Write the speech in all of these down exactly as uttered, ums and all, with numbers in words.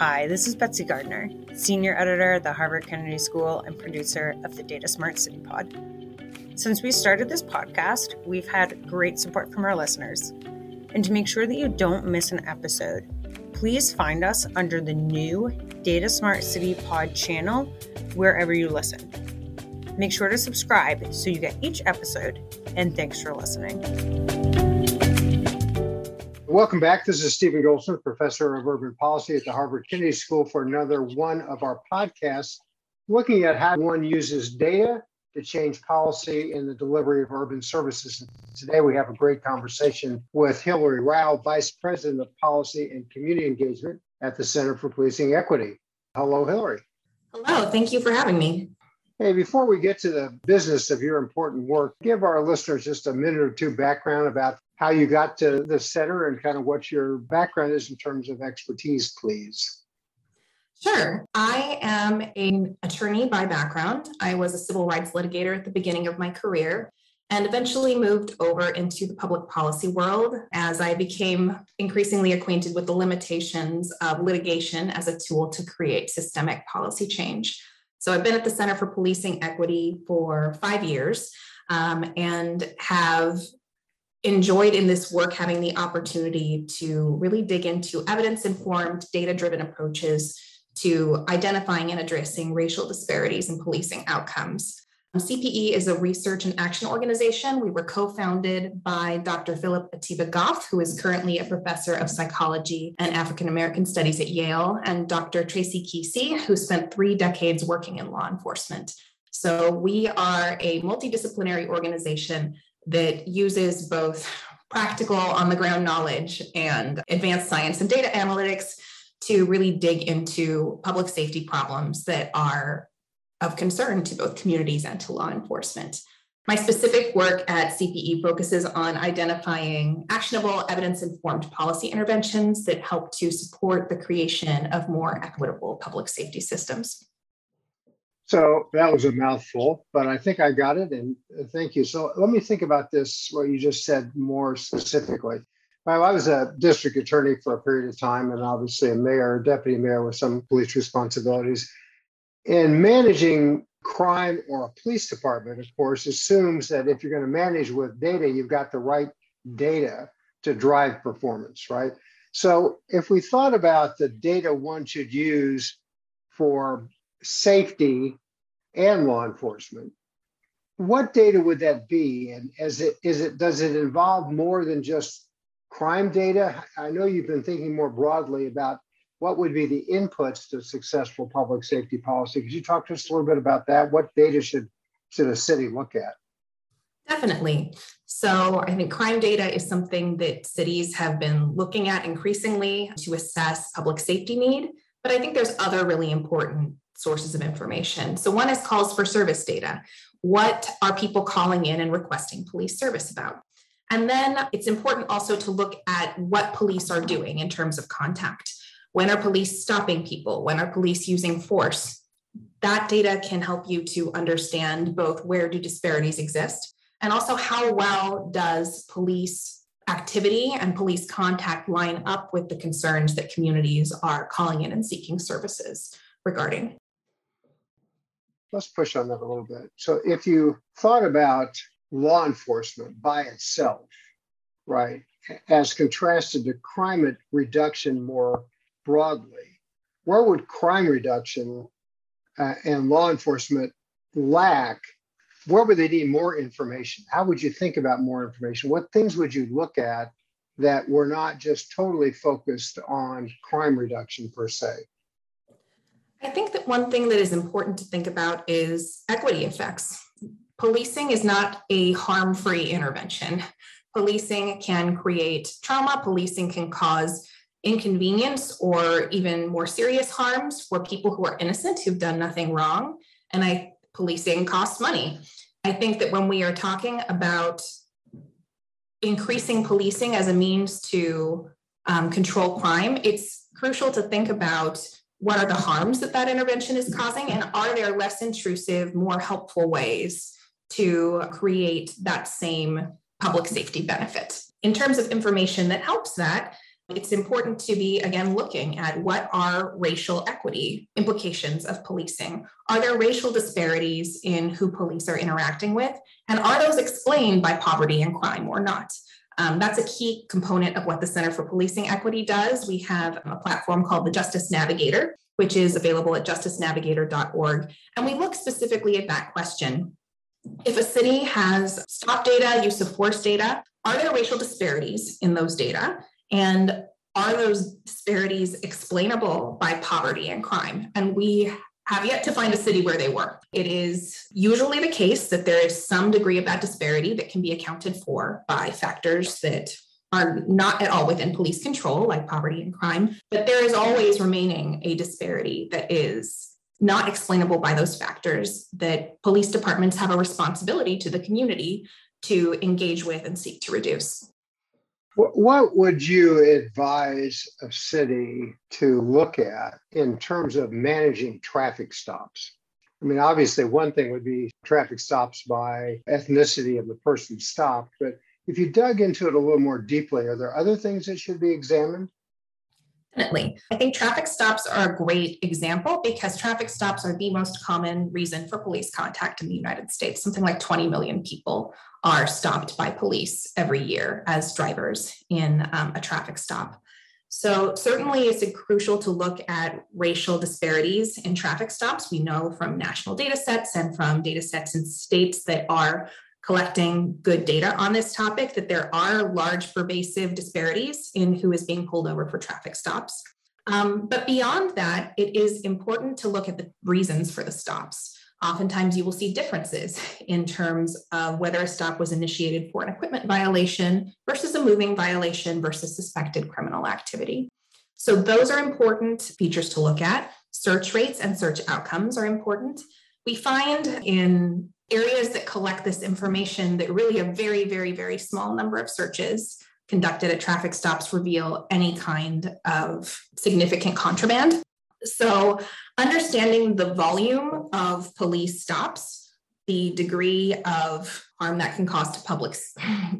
Hi, this is Betsy Gardner, Senior Editor at the Harvard Kennedy School and producer of the Data Smart City Pod. Since we started this podcast, we've had great support from our listeners. And to make sure that you don't miss an episode, please find us under the new Data Smart City Pod channel wherever you listen. Make sure to subscribe so you get each episode, and thanks for listening. Welcome back. This is Stephen Goldsmith, Professor of Urban Policy at the Harvard Kennedy School, for another one of our podcasts looking at how one uses data to change policy in the delivery of urban services. Today, we have a great conversation with Hilary Rau, Vice President of Policy and Community Engagement at the Center for Policing Equity. Hello, Hilary. Hello. Thank you for having me. Hey, before we get to the business of your important work, give our listeners just a minute or two background about how you got to the center and kind of what your background is in terms of expertise, please. Sure. I am an attorney by background. I was a civil rights litigator at the beginning of my career and eventually moved over into the public policy world as I became increasingly acquainted with the limitations of litigation as a tool to create systemic policy change. So I've been at the Center for Policing Equity for five years um, and have enjoyed in this work having the opportunity to really dig into evidence-informed, data-driven approaches to identifying and addressing racial disparities in policing outcomes. C P E is a research and action organization. We were co-founded by Doctor Philip Atiba Goff, who is currently a professor of psychology and African American studies at Yale, and Doctor Tracy Keesee, who spent three decades working in law enforcement. So we are a multidisciplinary organization that uses both practical on-the-ground knowledge and advanced science and data analytics to really dig into public safety problems that are of concern to both communities and to law enforcement. My specific work at C P E focuses on identifying actionable, evidence-informed policy interventions that help to support the creation of more equitable public safety systems. So that was a mouthful, but I think I got it, and thank you. So let me think about this, what you just said, more specifically. Well, I was a district attorney for a period of time, and obviously a mayor, deputy mayor with some police responsibilities. And managing crime or a police department, of course, assumes that if you're going to manage with data, you've got the right data to drive performance, right? So if we thought about the data one should use for safety and law enforcement, what data would that be? And as it, is it, does it involve more than just crime data? I know you've been thinking more broadly about what would be the inputs to successful public safety policy? Could you talk to us a little bit about that? What data should, should a city look at? Definitely. So I think crime data is something that cities have been looking at increasingly to assess public safety need, but I think there's other really important sources of information. So one is calls for service data. What are people calling in and requesting police service about? And then it's important also to look at what police are doing in terms of contact. When are police stopping people? When are police using force? That data can help you to understand both where do disparities exist and also how well does police activity and police contact line up with the concerns that communities are calling in and seeking services regarding. Let's push on that a little bit. So if you thought about law enforcement by itself, right, as contrasted to crime reduction more broadly, where would crime reduction uh, and law enforcement lack? Where would they need more information? How would you think about more information? What things would you look at that were not just totally focused on crime reduction per se? I think that one thing that is important to think about is equity effects. Policing is not a harm-free intervention. Policing can create trauma. Policing can cause inconvenience or even more serious harms for people who are innocent, who've done nothing wrong. And I, policing costs money. I think that when we are talking about increasing policing as a means to um, control crime, it's crucial to think about what are the harms that that intervention is causing, and are there less intrusive, more helpful ways to create that same public safety benefit? In terms of information that helps that, It's important to be, again, looking at what are racial equity implications of policing. Are there racial disparities in who police are interacting with? And are those explained by poverty and crime or not? Um, that's a key component of what the Center for Policing Equity does. We have a platform called the Justice Navigator, which is available at justice navigator dot org. And we look specifically at that question. If a city has stop data, use of force data, are there racial disparities in those data? And are those disparities explainable by poverty and crime? And we have yet to find a city where they were. It is usually the case that there is some degree of that disparity that can be accounted for by factors that are not at all within police control, like poverty and crime, but there is always remaining a disparity that is not explainable by those factors that police departments have a responsibility to the community to engage with and seek to reduce. What would you advise a city to look at in terms of managing traffic stops? I mean, obviously, one thing would be traffic stops by ethnicity of the person stopped. But if you dug into it a little more deeply, are there other things that should be examined? Definitely. I think traffic stops are a great example because traffic stops are the most common reason for police contact in the United States. Something like twenty million people are stopped by police every year as drivers in um, a traffic stop. So certainly it's crucial to look at racial disparities in traffic stops. We know from national data sets and from data sets in states that are collecting good data on this topic, that there are large pervasive disparities in who is being pulled over for traffic stops. Um, but beyond that, it is important to look at the reasons for the stops. Oftentimes you will see differences in terms of whether a stop was initiated for an equipment violation versus a moving violation versus suspected criminal activity. So those are important features to look at. Search rates and search outcomes are important. We find in areas that collect this information that really a very, very, very small number of searches conducted at traffic stops reveal any kind of significant contraband. So understanding the volume of police stops, the degree of harm that can cause to public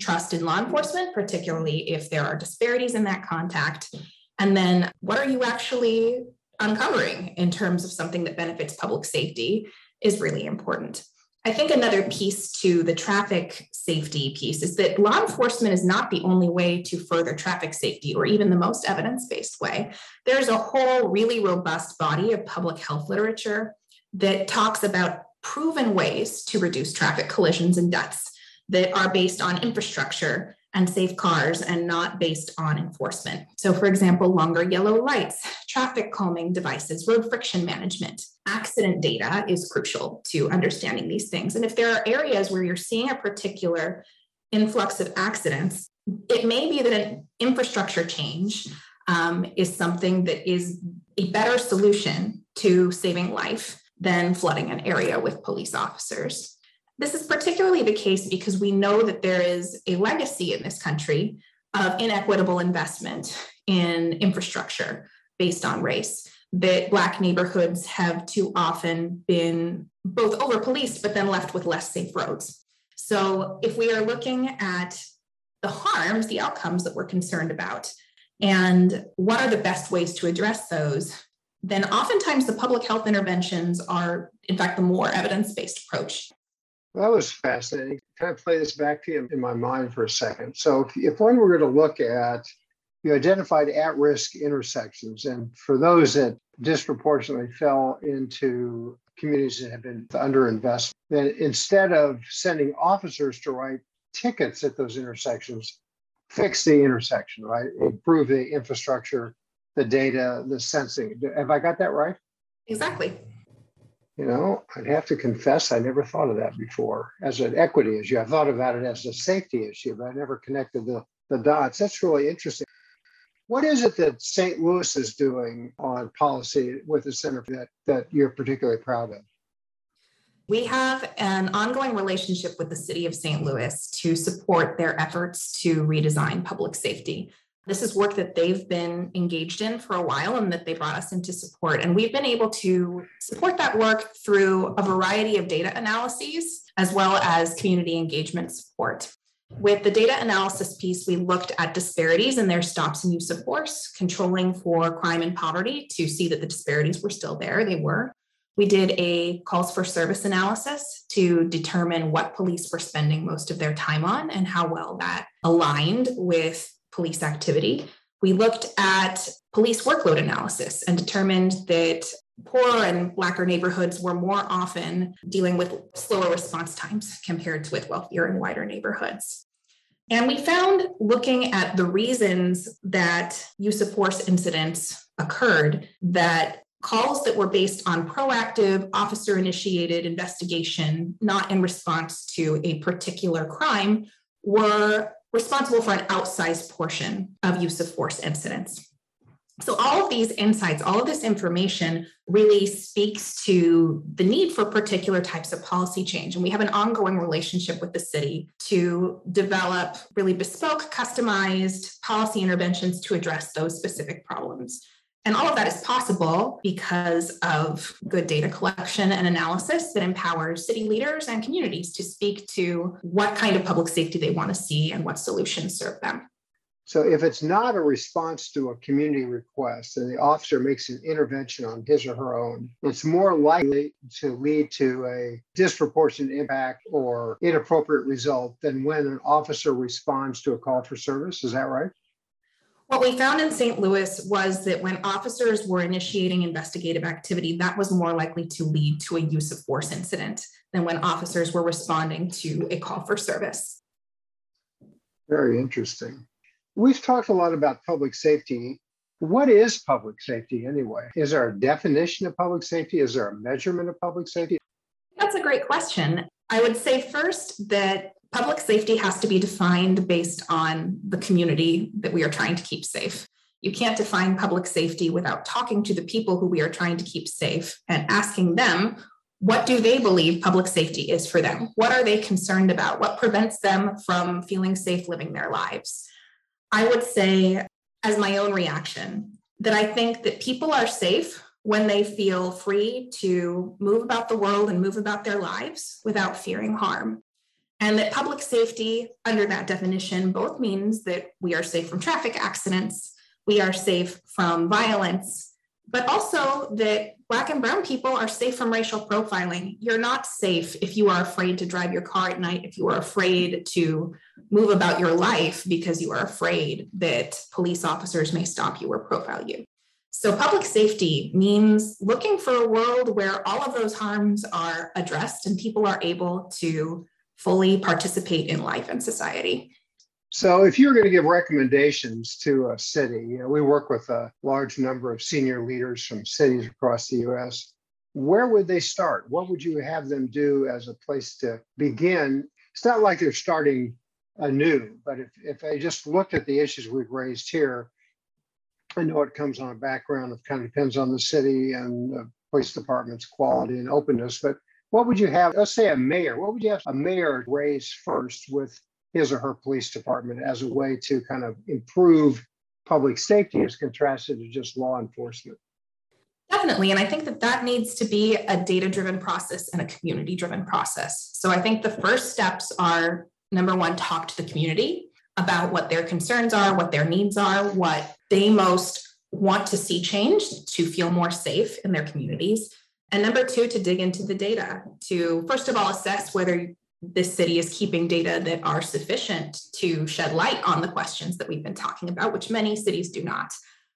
trust in law enforcement, particularly if there are disparities in that contact, and then what are you actually uncovering in terms of something that benefits public safety is really important. I think another piece to the traffic safety piece is that law enforcement is not the only way to further traffic safety or even the most evidence-based way. There's a whole really robust body of public health literature that talks about proven ways to reduce traffic collisions and deaths that are based on infrastructure and safe cars and not based on enforcement. So, for example, longer yellow lights, traffic calming devices, road friction management, accident data is crucial to understanding these things. And if there are areas where you're seeing a particular influx of accidents, it may be that an infrastructure change um, is something that is a better solution to saving life than flooding an area with police officers. This is particularly the case because we know that there is a legacy in this country of inequitable investment in infrastructure based on race, that Black neighborhoods have too often been both over-policed but then left with less safe roads. So if we are looking at the harms, the outcomes that we're concerned about, and what are the best ways to address those, then oftentimes the public health interventions are, in fact, the more evidence-based approach. Well, that was fascinating. Kind of play this back to you in my mind for a second. So if, if one were to look at, you identified at-risk intersections, and for those that disproportionately fell into communities that have been underinvested, then instead of sending officers to write tickets at those intersections, fix the intersection, right? Improve the infrastructure, the data, the sensing. Have I got that right? Exactly. You know, I'd have to confess, I never thought of that before as an equity issue. I thought about it as a safety issue, but I never connected the, the dots. That's really interesting. What is it that Saint Louis is doing on policy with the center that, that you're particularly proud of? We have an ongoing relationship with the city of Saint Louis to support their efforts to redesign public safety. This is work that they've been engaged in for a while and that they brought us in to support. And we've been able to support that work through a variety of data analyses, as well as community engagement support. With the data analysis piece, we looked at disparities in their stops and use of force, controlling for crime and poverty to see that the disparities were still there. They were. We did a calls for service analysis to determine what police were spending most of their time on and how well that aligned with police activity. We looked at police workload analysis and determined that poorer and Blacker neighborhoods were more often dealing with slower response times compared to with wealthier and whiter neighborhoods. And we found, looking at the reasons that use of force incidents occurred, that calls that were based on proactive, officer-initiated investigation, not in response to a particular crime, were responsible for an outsized portion of use of force incidents. So all of these insights, all of this information really speaks to the need for particular types of policy change. And we have an ongoing relationship with the city to develop really bespoke, customized policy interventions to address those specific problems. And all of that is possible because of good data collection and analysis that empowers city leaders and communities to speak to what kind of public safety they want to see and what solutions serve them. So if it's not a response to a community request and the officer makes an intervention on his or her own, it's more likely to lead to a disproportionate impact or inappropriate result than when an officer responds to a call for service. Is that right? What we found in Saint Louis was that when officers were initiating investigative activity, that was more likely to lead to a use of force incident than when officers were responding to a call for service. Very interesting. We've talked a lot about public safety. What is public safety anyway? Is there a definition of public safety? Is there a measurement of public safety? That's a great question. I would say first that public safety has to be defined based on the community that we are trying to keep safe. You can't define public safety without talking to the people who we are trying to keep safe and asking them, what do they believe public safety is for them? What are they concerned about? What prevents them from feeling safe living their lives? I would say, as my own reaction, that I think that people are safe when they feel free to move about the world and move about their lives without fearing harm. And that public safety, under that definition, both means that we are safe from traffic accidents, we are safe from violence, but also that Black and Brown people are safe from racial profiling. You're not safe if you are afraid to drive your car at night, if you are afraid to move about your life because you are afraid that police officers may stop you or profile you. So public safety means looking for a world where all of those harms are addressed and people are able to fully participate in life and society. So if you're going to give recommendations to a city, you know, we work with a large number of senior leaders from cities across the U S, where would they start? What would you have them do as a place to begin? It's not like they're starting anew, but if, if they just looked at the issues we've raised here, I know it comes on a background of kind of depends on the city and the police department's quality and openness, but what would you have, let's say a mayor, what would you have a mayor raise first with his or her police department as a way to kind of improve public safety as contrasted to just law enforcement? Definitely. And I think that that needs to be a data-driven process and a community-driven process. So I think the first steps are, number one, talk to the community about what their concerns are, what their needs are, what they most want to see changed to feel more safe in their communities. And number two, to dig into the data, to first of all, assess whether this city is keeping data that are sufficient to shed light on the questions that we've been talking about, which many cities do not.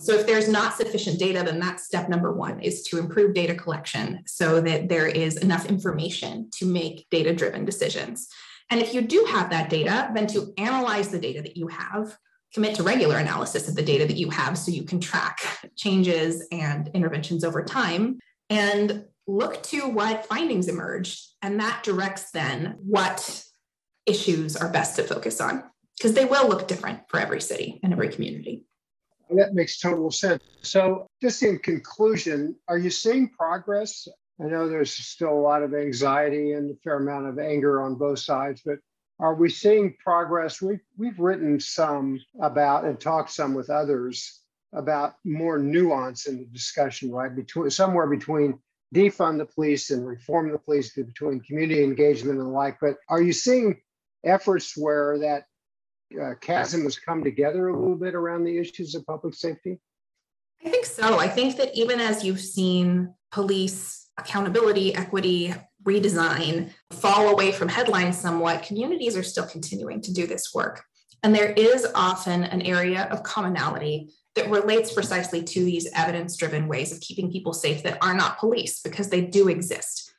So if there's not sufficient data, then that's step number one, is to improve data collection so that there is enough information to make data-driven decisions. And if you do have that data, then to analyze the data that you have, commit to regular analysis of the data that you have so you can track changes and interventions over time, and look to what findings emerge. And that directs then what issues are best to focus on, because they will look different for every city and every community. That makes total sense. So just in conclusion, are you seeing progress? I know there's still a lot of anxiety and a fair amount of anger on both sides, but are we seeing progress? We've, we've written some about and talked some with others about more nuance in the discussion, right? Between somewhere between defund the police and reform the police, between community engagement and the like. But are you seeing efforts where that uh, chasm has come together a little bit around the issues of public safety? I think so. I think that even as you've seen police accountability, equity, redesign fall away from headlines somewhat, communities are still continuing to do this work. And there is often an area of commonality that relates precisely to these evidence-driven ways of keeping people safe that are not police, because they do exist.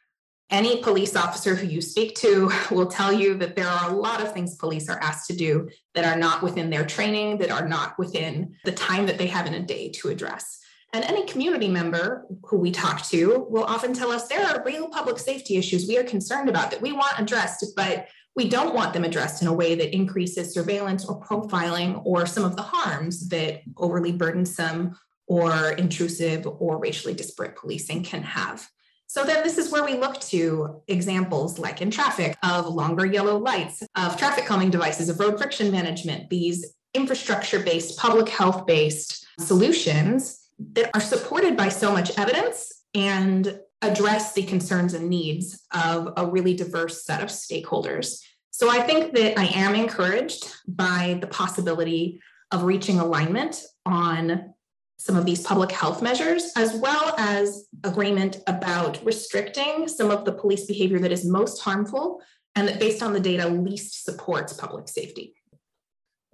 Any police officer who you speak to will tell you that there are a lot of things police are asked to do that are not within their training, that are not within the time that they have in a day to address. And any community member who we talk to will often tell us there are real public safety issues we are concerned about that we want addressed, but we don't want them addressed in a way that increases surveillance or profiling or some of the harms that overly burdensome or intrusive or racially disparate policing can have. So then this is where we look to examples like in traffic of longer yellow lights, of traffic calming devices, of road friction management, these infrastructure-based, public health-based solutions that are supported by so much evidence and address the concerns and needs of a really diverse set of stakeholders. So I think that I am encouraged by the possibility of reaching alignment on some of these public health measures, as well as agreement about restricting some of the police behavior that is most harmful and that, based on the data, least supports public safety.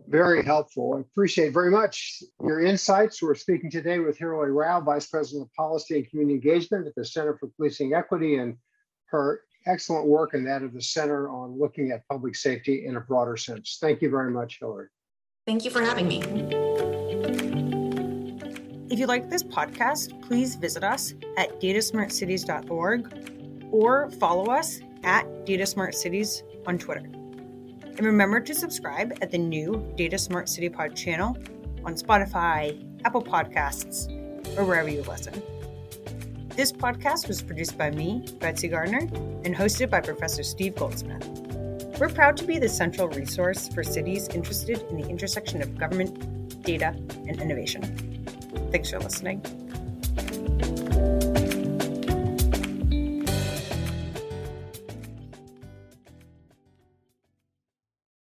Very helpful. I appreciate very much your insights. We're speaking today with Hilary Rau, Vice President of Policy and Community Engagement at the Center for Policing Equity, and her excellent work and that of the Center on looking at public safety in a broader sense. Thank you very much, Hilary. Thank you for having me. If you like this podcast, please visit us at data smart cities dot org or follow us at datasmartcities on Twitter. And remember to subscribe at the new Data Smart City Pod channel on Spotify, Apple Podcasts, or wherever you listen. This podcast was produced by me, Betsy Gardner, and hosted by Professor Steve Goldsmith. We're proud to be the central resource for cities interested in the intersection of government, data, and innovation. Thanks for listening.